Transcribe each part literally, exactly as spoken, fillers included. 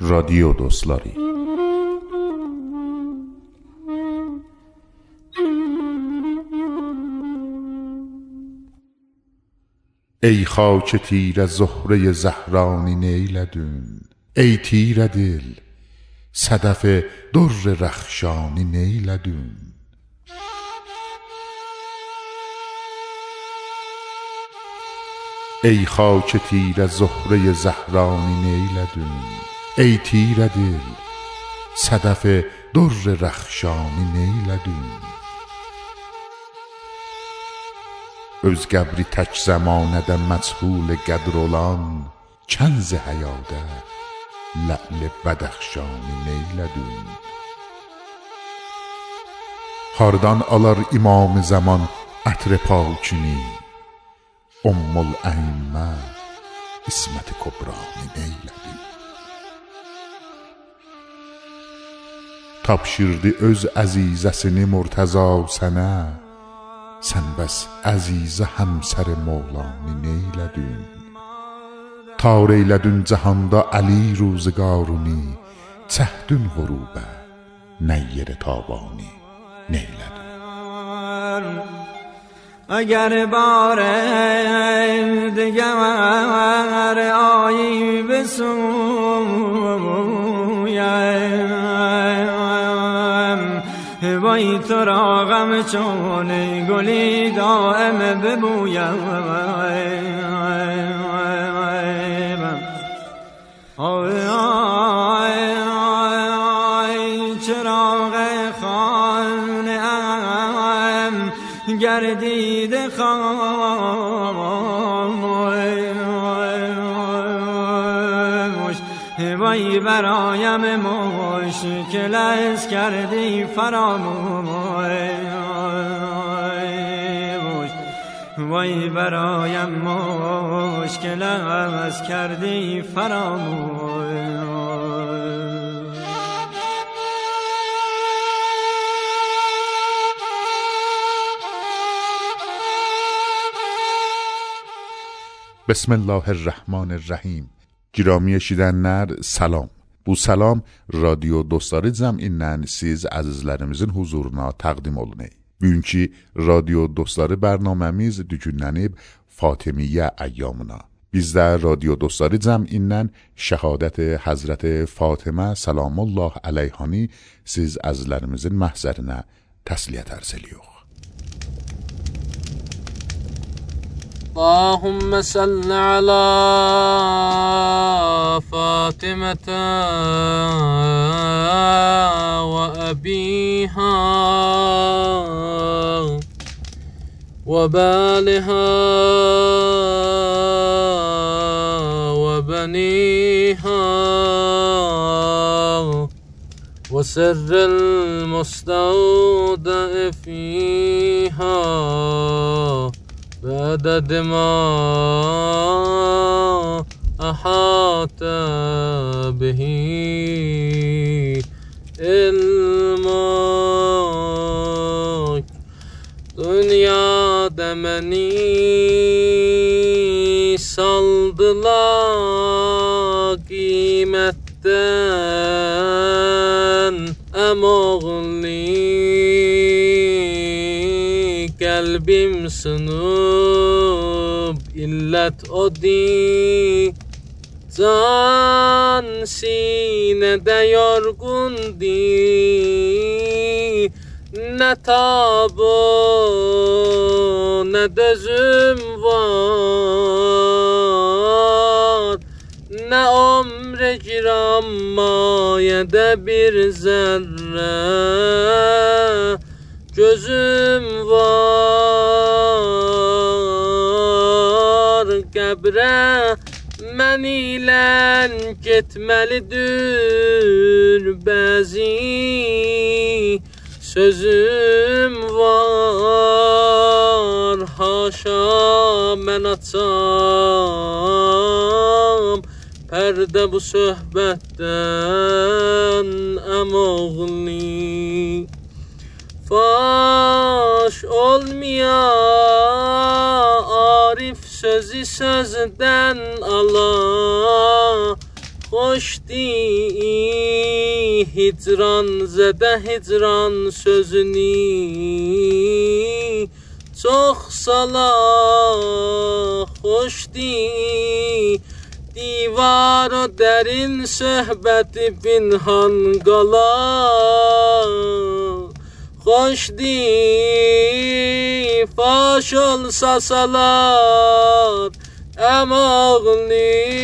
رادیو دوستلاری ای خاک تیر از زهره زهرانی نیلدون، ای تیر دل صدف در رخشانی نیلدون. ای خاک تیر از زهره زهرانی نیلدون، ای تیر دل صدف در رخشانی نیلدون. Öz qəbri tək zəmanədə məchul qədr olan Kənz-i həyadə lə'l-i bədəxşani neylədün. Hardan alar imam-ı zaman ətr-i pakini Ummul əhimmə ismət-i kubrani neylədün. Tapşırdı öz əzizəsini murtəza sənə Sən bəs əzizə həmsər-i Mövlani neylədün. Tar eylədün cəhanda Əli ruzigaruni, Çəhdün qurubə, nəyyər-i tavani neylədün. Əgər barə digər ayı bəsuyəm وای تو را غم چون گلی دائم ببویم آی چراغ خانه‌ام گردیده خاموش وای برایم مو مشکل از کردی فراموش وای برایم مشکل از کردی فراموش. بسم الله الرحمن الرحیم. گرامی شیدənlər سلام. Bu salam Radyo Dostları cəmiyyətindən siz əzizlərimizin huzuruna təqdim olunur. Bugünkü Radyo Dostları bərnaməmiz düzünlənib Fatimiyyə əyyamına. Biz də Radyo Dostları cəmiyyətindən şəhadət Həzrəti Fatimə Salamullah əleyhəni siz əzizlərimizin məhzərinə təsliyyət ərz edirik. اللهم صل على فاطمة وأبيها وبالها وبنيها وسر المستودع فيها بعدد ما أحاط به علمك dünya demeni saldılar kıymetten emoğli kalbim sınır علت ادی جان سینه یارگوندی نه تاب نه دزموار نه عمر جرام مایده بیر ذره gözüm var qəbrə mən ilən getməlidir bəzi sözüm var haşa mən açam کرده و صحبتن اماغلی فاش olmaya Arif sözü sözden Allah Hoş değil hicran zede hicran sözünü Çok salah hoş değil دیوار و درین صحبتی پنهان گلا خوش دی فاش olsa salat اماغلی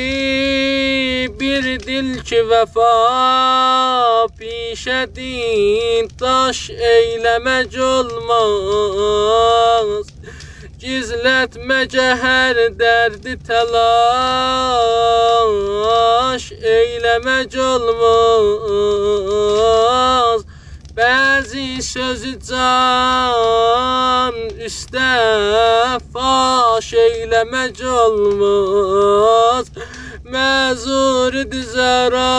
bir dil ki vefa پیشه دین taş eylemec olmaz Gizletmece her derdi telaş eylemec olmaz Bazı sözü can üste faş eylemec olmaz Məzuri dizara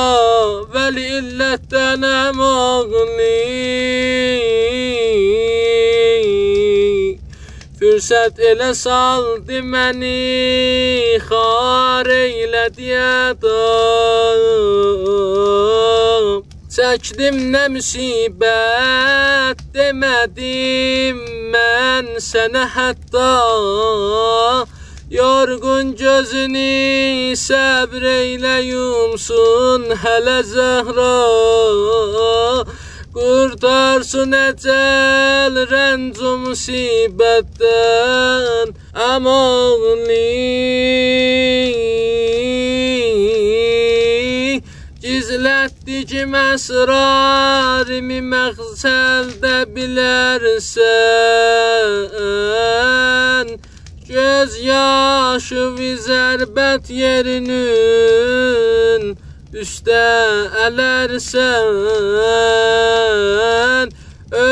vəli illətdən əmağli Fürsət elə saldı məni xar eylədi ədam Çəkdim nə müsibət demədim mən sənə hətta Yorğun gözünü səbr eylə yumsun hələ Zəhra Qurtarsın əcəl rənc u musibətdən əmağli Gizlətdi ki məsrarimi məqsəldə bilərsən Göz yaşı vizərbət yerinin üstə ələrsən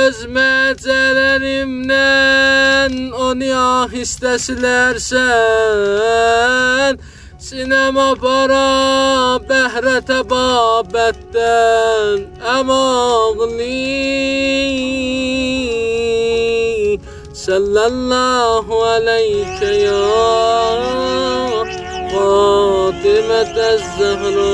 Öz məcələrimdən onu ahistə silərsən Sinəmə para bəhrə təbabətdən əmağli Sallallahu aleyke ya Fatimah al-Zahra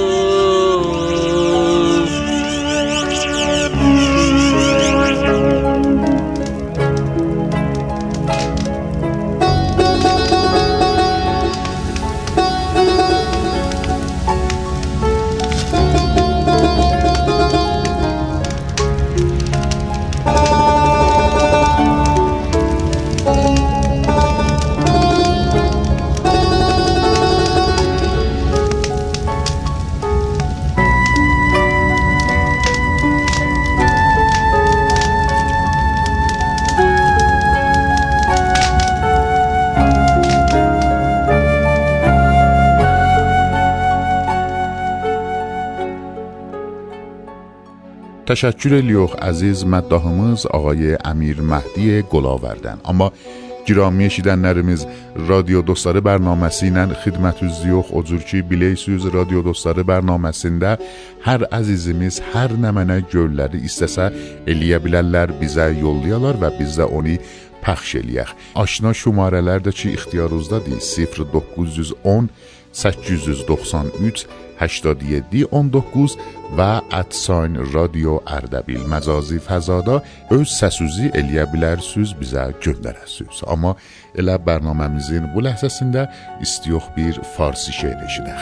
تشکر لیوخ عزیز مداحمز آقای امیر مهدی گلاوردن اما گیرامیشیدن نرمیز رادیو دوستلاری برنامه‌سینن خدمتوزیوخ حضورچی بیلیسیز رادیو دوستلاری برنامه‌سینده هر عزیزimiz هر نمونه görləri istəsə eləyə bilərlər bizə yollayalar və biz də onu پخش eləyək. Aşna şumarələrdə ki ixtiyarınızdadır صفر نه یک صفر، هشت نه یک، هشت هفت یک نه و ادساین رادیو اردبیل مجازی فضادا öz səsizi eləyə bilərsiz bizə göndərəsiz. Amma elə proqramımızın bu ləhzəsində istiyox bir farsi şeir eşidək.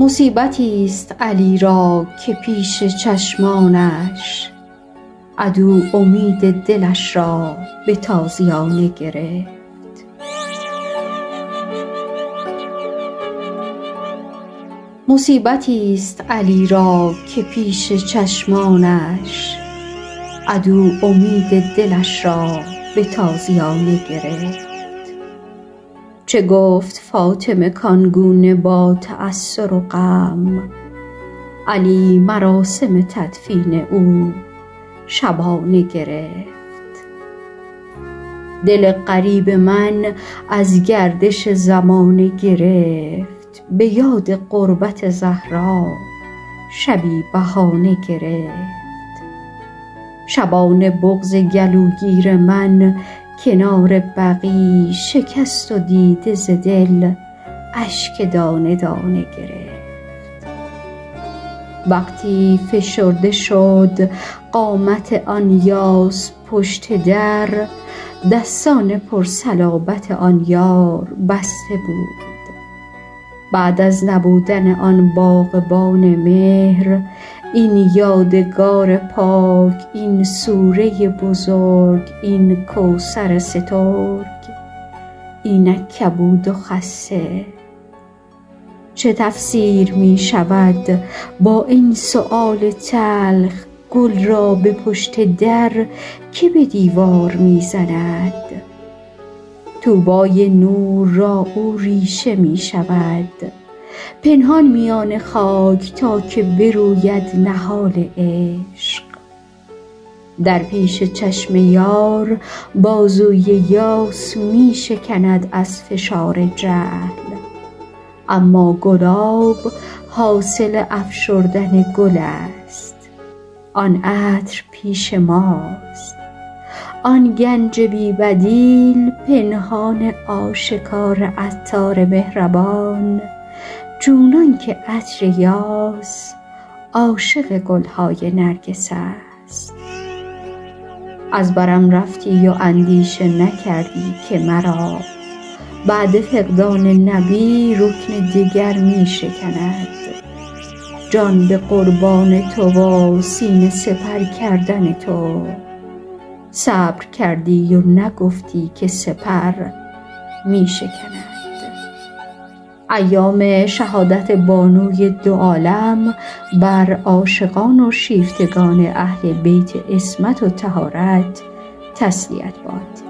مصیبتی است علی را که پیش چشمانش عدو امید دلش را به تازیانه گرفت مصیبتی است علی را که پیش چشمانش عدو امید دلش را به تازیانه گرفت. چه گفت فاطمه کانگونه با تأثر و غم، علی مراسم تدفین او شبانه گرفت. دل غریب من از گردش زمانه گرفت، به یاد قربت زهرا شبی بهانه گرفت. شبان بغض گلوگیر من کنار بقی شکست و دیده ز دل اشک دانه دانه گرفت. وقتی فشرده شد قامت آن یاس پشت در، دستان پر صلابت آن یار بسته بود. بعد از نبودن آن باغبان مهر، این یادگار پاک، این سوره بزرگ، این کوثر سترگ، اینک کبود و خسته، چه تفسیر می شود با این سؤال تلخ؟ گل را به پشت در که به دیوار می زند، طوبای نور را او ریشه می شود، پنهان میان خاک تا که بروید نهال عشق. در پیش چشم یار بازوی یاس می شکند از فشار جهل، اما گلاب حاصل افشردن گل است. آن عطر پیش ماست، آن گنج بی بدیل، پنهان آشکار عطار مهربان، چونان که عطر یاس عاشق گلهای نرگس است. از برم رفتی و اندیشه نکردی که مرا بعد فقدان نبی رکن دیگر می شکند. جان به قربان تو و سینه سپر کردن تو، صبر کردی و نگفتی که سپر می شکند. ایام شهادت بانوی دو عالم بر عاشقان و شیفتگان اهل بیت عصمت و طهارت تسلیت باد.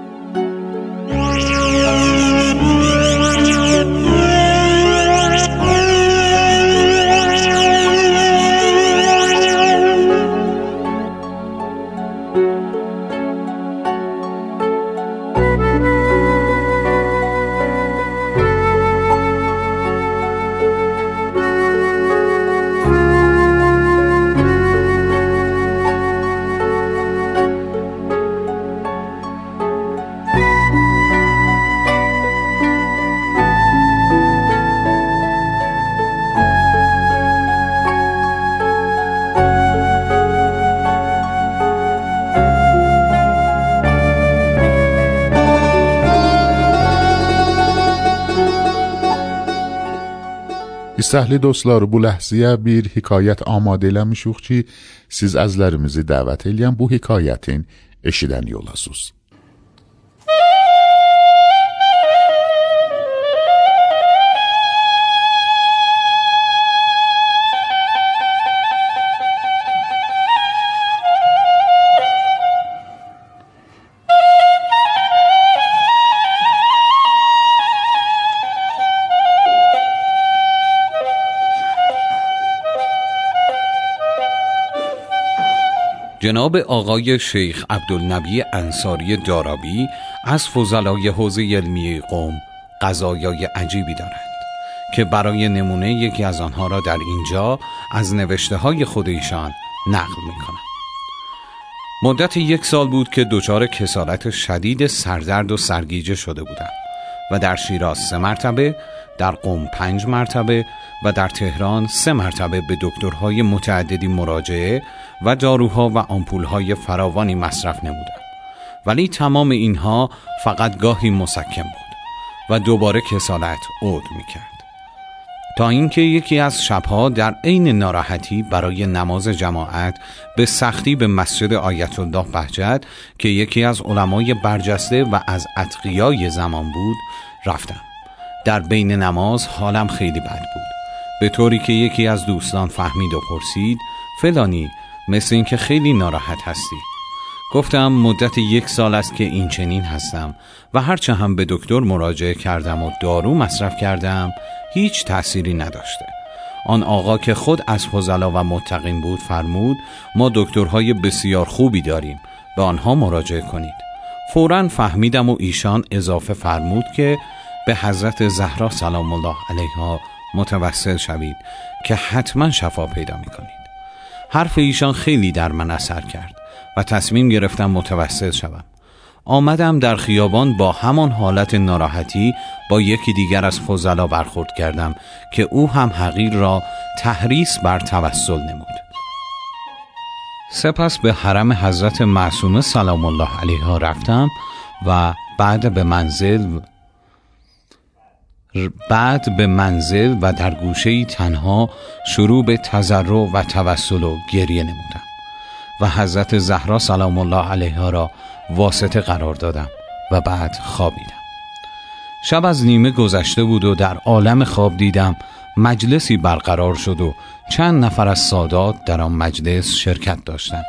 Səhli dostlar, bu ləhziyə bir hikayət amadə eləmişik ki, siz əzlərimizi dəvət eləyən bu hikayətin eşidən yolasınız. جناب آقای شیخ عبدالنبی انصاری دارابی از فضلای حوزه علمی قم قضایای عجیبی دارند که برای نمونه یکی از آنها را در اینجا از نوشته‌های خود ایشان نقل می‌کنم. مدت یک سال بود که دچار کسالت شدید سردرد و سرگیجه شده بودند و در شیراز سه مرتبه، در قم پنج مرتبه و در تهران سه مرتبه به دکترهای متعددی مراجعه و داروها و آمپولهای فراوانی مصرف نمودم، ولی تمام اینها فقط گاهی مسکن بود و دوباره کسالت عود میکرد، تا اینکه یکی از شبها در عین ناراحتی برای نماز جماعت به سختی به مسجد آیت الله بهجت که یکی از علمای برجسته و از اتقیای زمان بود رفتم. در بین نماز حالم خیلی بد بود به طوری که یکی از دوستان فهمید و پرسید: فلانی، مثل این که خیلی ناراحت هستی. گفتم مدت یک سال است که این چنین هستم و هرچه هم به دکتر مراجعه کردم و دارو مصرف کردم هیچ تأثیری نداشته. آن آقا که خود از فضلا و متقین بود فرمود: ما دکترهای بسیار خوبی داریم، به آنها مراجعه کنید. فوراً فهمیدم و ایشان اضافه فرمود که به حضرت زهرا سلام الله علیها متوسل شوید که حتما شفا پیدا می کنید. حرف ایشان خیلی در من اثر کرد و تصمیم گرفتم متوسل شوم. آمدم در خیابان با همان حالت ناراحتی با یکی دیگر از فضلا برخورد کردم که او هم حقیر را تحریص بر توسل نمود. سپس به حرم حضرت معصومه سلام الله علیها رفتم و بعد به منزل بعد به منزل و در گوشه‌ای تنها شروع به تضرع و توسل و گریه نمودم و حضرت زهرا سلام الله علیها را واسطه قرار دادم و بعد خوابیدم. شب از نیمه گذشته بود و در عالم خواب دیدم مجلسی برقرار شد و چند نفر از سادات در آن مجلس شرکت داشتند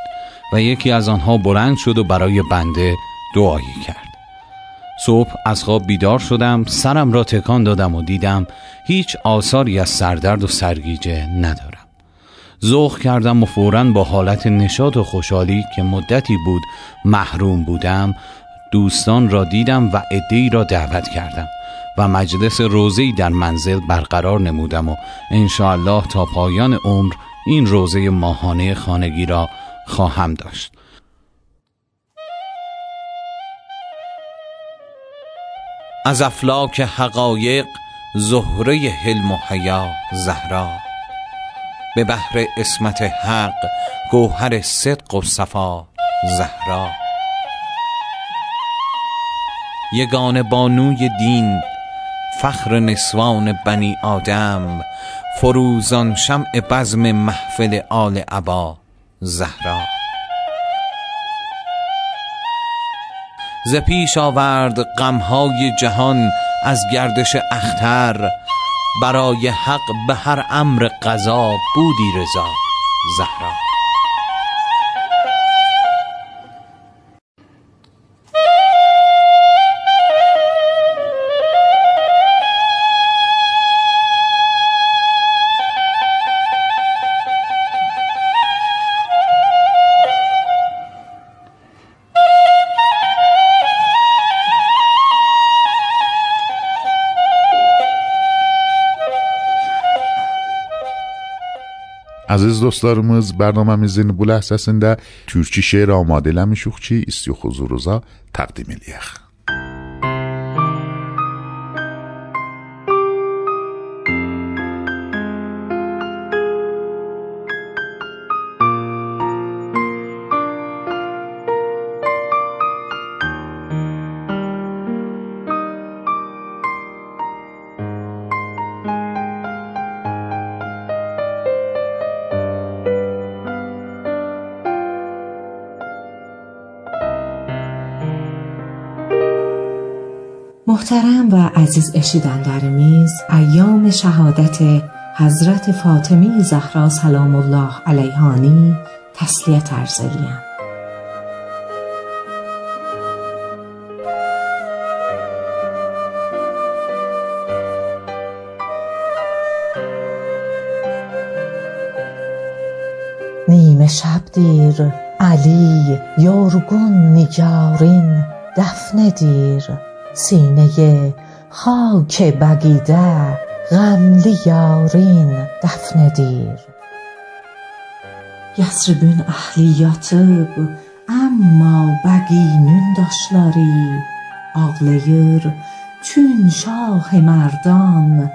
و یکی از آنها بلند شد و برای بنده دعایی کرد. صبح از خواب بیدار شدم، سرم را تکان دادم و دیدم هیچ آثاری از سردرد و سرگیجه ندارم. ذوق کردم و فوراً با حالت نشاط و خوشحالی که مدتی بود محروم بودم، دوستان را دیدم و عده‌ای را دعوت کردم و مجلس روزه‌ای در منزل برقرار نمودم و انشاءالله تا پایان عمر این روزه ماهانه خانگی را خواهم داشت. از افلاک حقایق زهره حلم و حیا زهرا، به بحر عصمت حق گوهر صدق و صفا زهرا، یگانه بانوی دین فخر نسوان بنی آدم، فروزان شمع بزم محفل آل عبا زهرا. ز پیش آورد غمهای جهان از گردش اختر، برای حق به هر امر قضا بودی رضا زهرا. عزیز دوستlarımız برنامemizin bu ləhsəsində türkçe şeir amadə eləmişik ki, istiyox huzurunuza təqdim eləyək. محترم و عزیز اشیدندر میز، ایام شهادت حضرت فاطمه زهرا سلام الله علیها نی تسلیت عرضیم. نیمه شب دیر علی یارگون نگارین دفن دیر، سینه خاک بگیده غملی یارین دفن دیر. یسربین اهلی یاتب اما بگینون داشلاری، آغلیر چون شاه مردان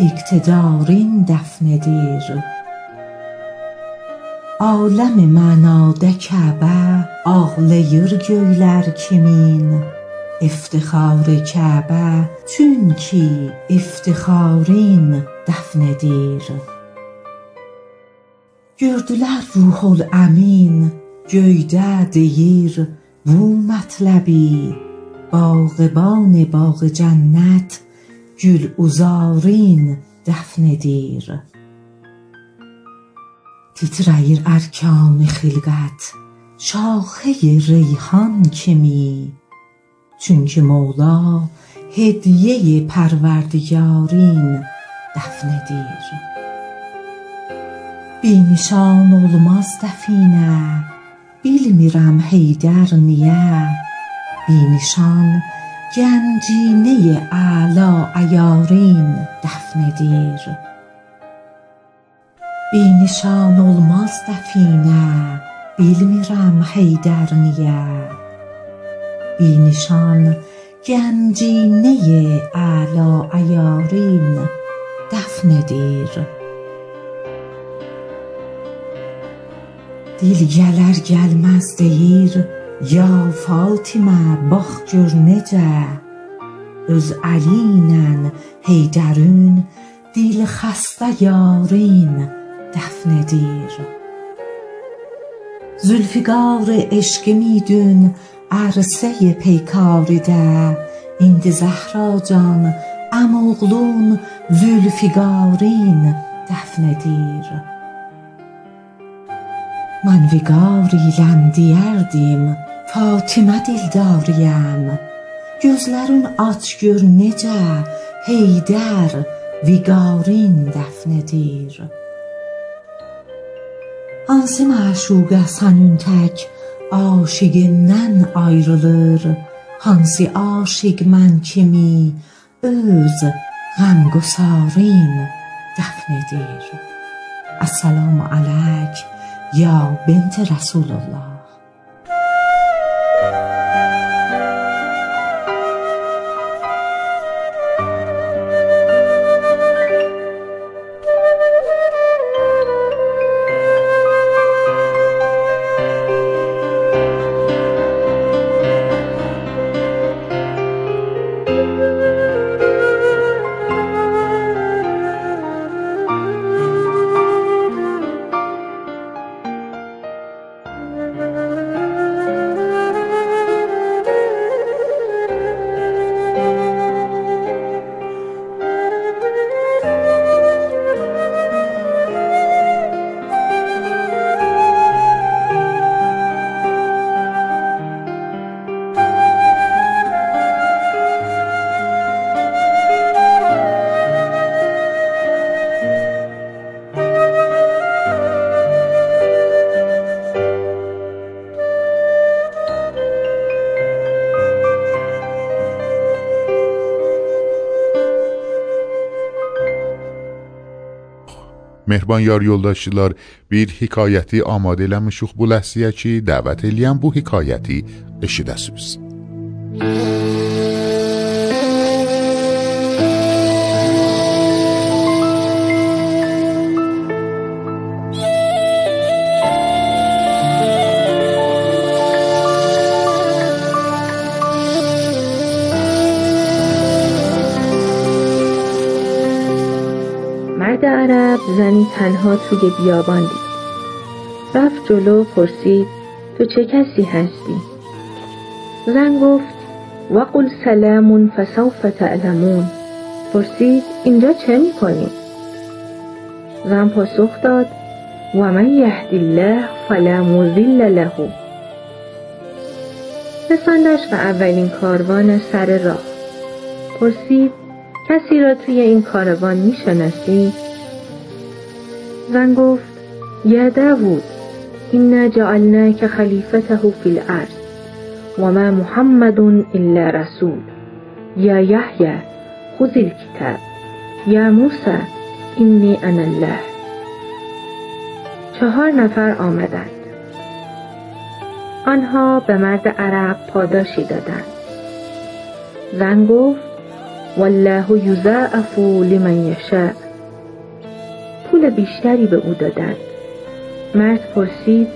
اقتدارین دفن دیر. عالم مناده کعبه آغلیر گویلر کمین، افتخار کعبه چون کی افتخارین دفن دیر. گردلر روح الامین گویده دیر بو مطلبی، باغبان باغ جنت گل عزارین دفن دیر. تتریر ارکان خلقت شاخه ریحان کمی، چون که مولا هدیه پروردگارین دفنedir. Binişan olmaz dəfinə, bilmirəm Heydər niyə, binişan gəncini əla ayarin dəfnedир. Binişan olmaz dəfinə, bilmirəm Heydər niyə, binişan gəncini əla ayarin dəfnedир. Dil gələr gəlməz deyir, ya Fatimə bax gör necə, öz əlinən Heydərin dil xəstə yarin dəfnedир. Zülfiqar eşqimi dün ərsəy peykaridə, indi Zəhra can əmoğlun Zülfiqarin dəfnedир. من ویگاریلم دیردیم، فاطمه دلداریم، gözlərin aç gör necə, Heydər viqarin dəfnedир. Hansı məşuqə sənin tək aşiqindən ayrılır, hansı aşiq mən kimi öz qəmgüsarin dəfnedир. Əssəlamu əleyk یا بنت رسول الله. Mehriban yar yoldaşlar, bir hikayəti amadə eləmişik bu ləhsiyə ki, dəvət eləyən bu hikayəti eşidəsiniz. زنی تنها توی بیابان دید. رفت جلو، پرسید تو چه کسی هستی؟ زن گفت وقل سلامون فسوف تعلمون. پرسید اینجا چه میکنی؟ زن پاسخ داد و من یهدی الله فلا مضل له. رساندش به اولین کاروان سر راه. پرسید کسی را توی این کاروان میشناسی؟ زن گفت یا داوود اینا جعلناک خلیفته فی الارض و ما محمد الا رسول. یا یحیی خذ الکتاب. یا موسی اینی انا الله. چهار نفر آمدند. آنها به مرد عرب پاداشی دادند. زن گفت والله یضاعف لمن یشاء. پول بیشتری به او دادند. مرد پرسید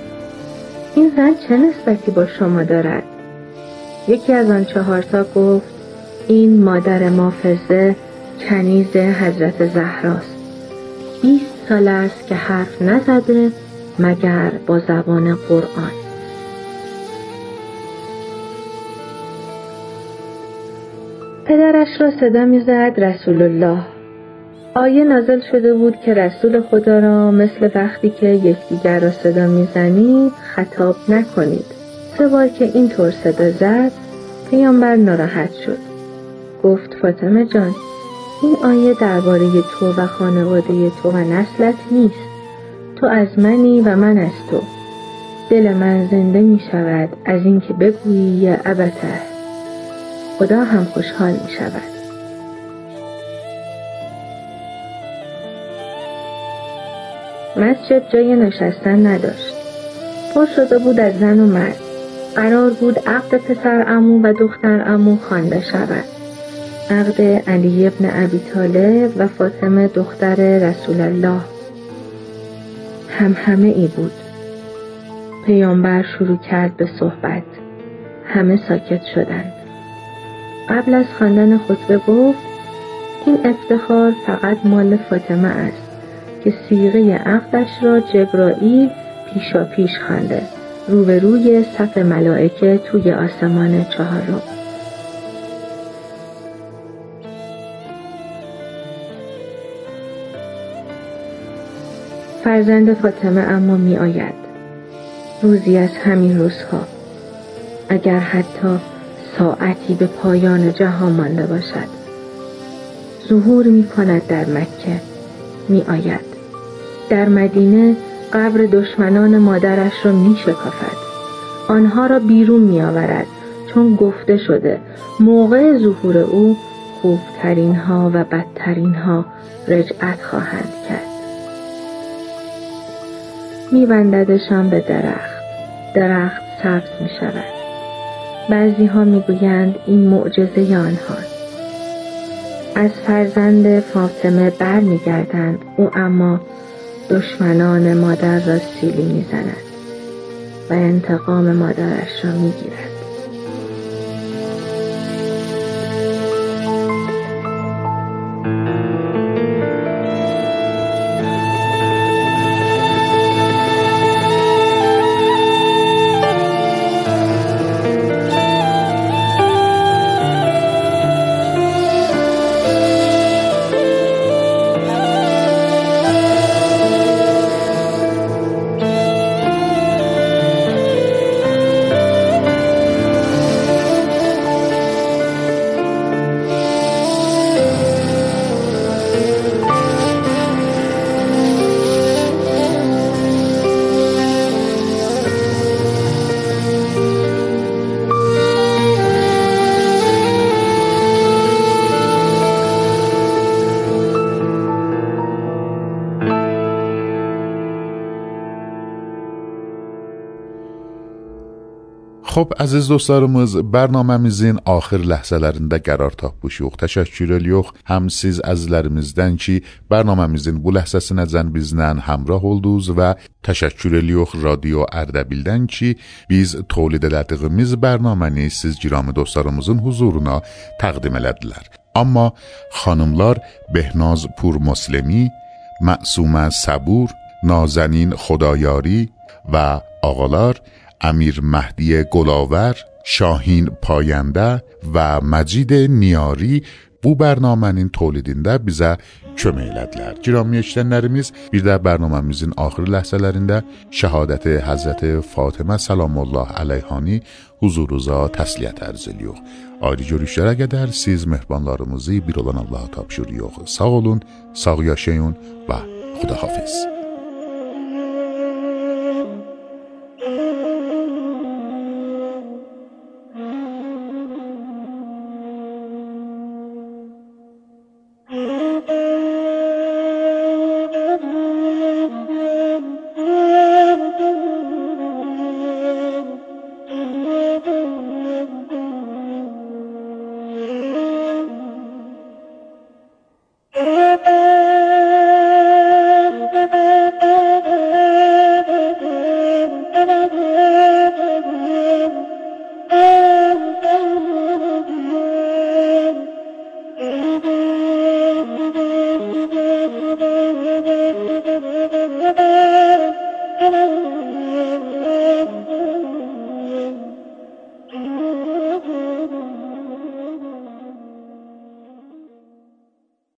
این زن چه نسبتی با شما دارد؟ یکی از آن چهارتا گفت این مادر مافزه کنیز حضرت زهراست. بیست سال است که حرف نزده مگر با زبان قرآن. پدرش را صدا می زد رسول الله. آیه نازل شده بود که رسول خدا را مثل وقتی که یکدیگر را صدا میزنید خطاب نکنید. سه بار که این طور صدا زد پیامبر ناراحت شد. گفت فاطمه جان، این آیه درباره تو و خانواده تو و نسلت نیست. تو از منی و من از تو. دل من زنده می شود از این که بگویی یا ابتر. خدا هم خوشحال می شود. مسجد جای نشستن نداشت. پر شده بود از زن و مرد. قرار بود عقد پسر عمو و دختر عمو خوانده شود. عقد علی ابن ابی طالب و فاطمه دختر رسول الله. هم همه ای بود. پیامبر شروع کرد به صحبت. همه ساکت شدند. قبل از خواندن خطبه گفت این افتخار فقط مال فاطمه است که صیغه عقدش را جبرائیل پیشا پیش خوانده، روبروی صف ملائکه توی آسمان چهارم. فرزند فاطمه اما می آید، روزی از همین روزها، اگر حتی ساعتی به پایان جهان مانده باشد. ظهور می کند در مکه، می آید. در مدینه قبر دشمنان مادرش را می شکافد. آنها را بیرون می آورد، چون گفته شده موقع ظهور او خوبترین ها و بدترین ها رجعت خواهند کرد. می بنددشان به درخت. درخت سبز می شود. بعضی ها می گویند این معجزه آنهاست. از فرزند فاطمه بر می گردند، او اما دشمنان مادر را سیلی می زند و انتقام مادرش را می گیرد. خب عزیز دوستlarımız برنamemizin axır ləhzələrində qərar tapmışıq. Təşəkkür edirik həm siz əzizlərimizdən ki, proqramımızın bu ləhzəsinəcən bizlə həmrəh oldunuz və təşəkkür edirik Radio Ərdəbildən ki, biz təqdim etdiyimiz proqramı siz giromi dostlarımızın huzuruna təqdim elədilər. Amma xanımlar Behnaz Pour Mosalemi, Massoumeh Saboor, Nazanin Khodayari və ağalar امیر مهدی گلاور، شاهین پاینده و مجید نیاری bu برنامه‌nin تولیدində bizə kömək elədilər. Giromi eşidənlərimiz, bir də proqramımızın axır ləhzələrində şəhadəti Həzrəti Fatimə sallallahu əleyhani huzurunuza təsliyət arz edirik. Ayrı görüşlərə qədər siz mehmanlarımızı bir olan Allaha tapşırırıq. Sağ olun, sağ yaşayın və xudahafiz. Thank you.